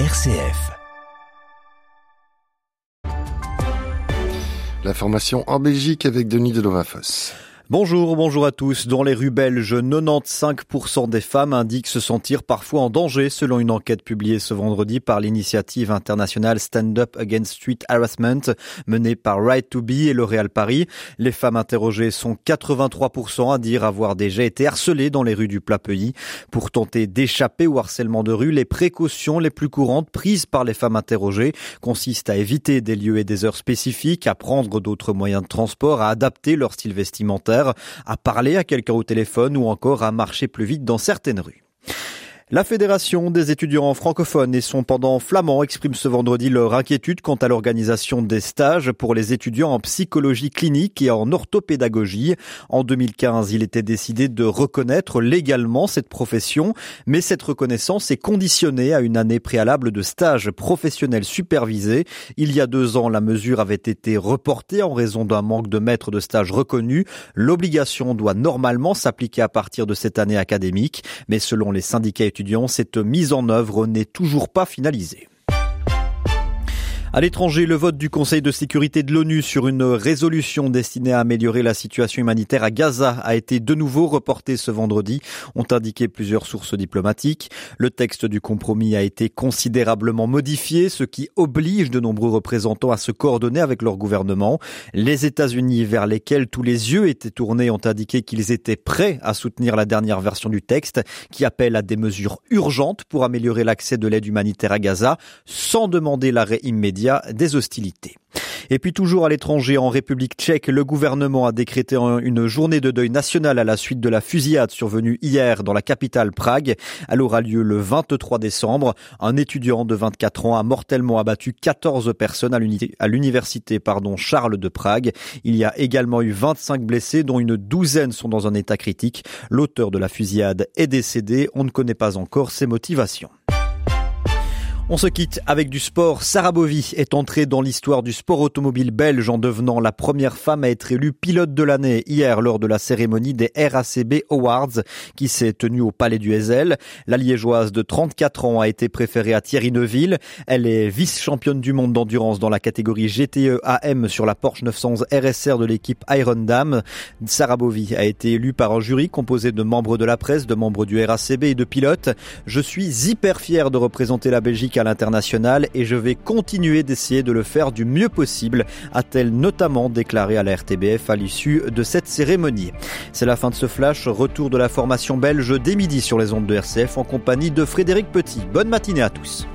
RCF. La formation en Belgique avec Denis de Lovinfosse. Bonjour à tous. Dans les rues belges, 95% des femmes indiquent se sentir parfois en danger, selon une enquête publiée ce vendredi par l'initiative internationale Stand Up Against Street Harassment, menée par Right to Be et L'Oréal Paris. Les femmes interrogées sont 83% à dire avoir déjà été harcelées dans les rues du plat pays. Pour tenter d'échapper au harcèlement de rue, les précautions les plus courantes prises par les femmes interrogées consistent à éviter des lieux et des heures spécifiques, à prendre d'autres moyens de transport, à adapter leur style vestimentaire, à parler à quelqu'un au téléphone ou encore à marcher plus vite dans certaines rues. La Fédération des étudiants francophones et son pendant flamand exprime ce vendredi leur inquiétude quant à l'organisation des stages pour les étudiants en psychologie clinique et en orthopédagogie. En 2015, il était décidé de reconnaître légalement cette profession, mais cette reconnaissance est conditionnée à une année préalable de stage professionnel supervisé. Il y a 2 ans, la mesure avait été reportée en raison d'un manque de maîtres de stage reconnus. L'obligation doit normalement s'appliquer à partir de cette année académique, mais selon les syndicats étudiants, cette mise en œuvre n'est toujours pas finalisée. À l'étranger, le vote du Conseil de sécurité de l'ONU sur une résolution destinée à améliorer la situation humanitaire à Gaza a été de nouveau reporté ce vendredi, ont indiqué plusieurs sources diplomatiques. Le texte du compromis a été considérablement modifié, ce qui oblige de nombreux représentants à se coordonner avec leur gouvernement. Les États-Unis, vers lesquels tous les yeux étaient tournés, ont indiqué qu'ils étaient prêts à soutenir la dernière version du texte, qui appelle à des mesures urgentes pour améliorer l'accès de l'aide humanitaire à Gaza, sans demander l'arrêt immédiat des hostilités. Et puis toujours à l'étranger, en République tchèque, le gouvernement a décrété une journée de deuil national à la suite de la fusillade survenue hier dans la capitale Prague. Elle aura lieu le 23 décembre. Un étudiant de 24 ans a mortellement abattu 14 personnes à l'université Charles de Prague. Il y a également eu 25 blessés, dont une douzaine sont dans un état critique. L'auteur de la fusillade est décédé. On ne connaît pas encore ses motivations. On se quitte avec du sport. Sarah Bovy est entrée dans l'histoire du sport automobile belge en devenant la première femme à être élue pilote de l'année hier lors de la cérémonie des RACB Awards qui s'est tenue au Palais du Heysel. La Liégeoise de 34 ans a été préférée à Thierry Neuville. Elle est vice-championne du monde d'endurance dans la catégorie GTE AM sur la Porsche 911 RSR de l'équipe Iron Dames. Sarah Bovy a été élue par un jury composé de membres de la presse, de membres du RACB et de pilotes. Je suis hyper fière de représenter la Belgique à l'international et je vais continuer d'essayer de le faire du mieux possible, a-t-elle notamment déclaré à la RTBF à l'issue de cette cérémonie. C'est la fin de ce flash, retour de la formation belge dès midi sur les ondes de RCF en compagnie de Frédéric Petit. Bonne matinée à tous.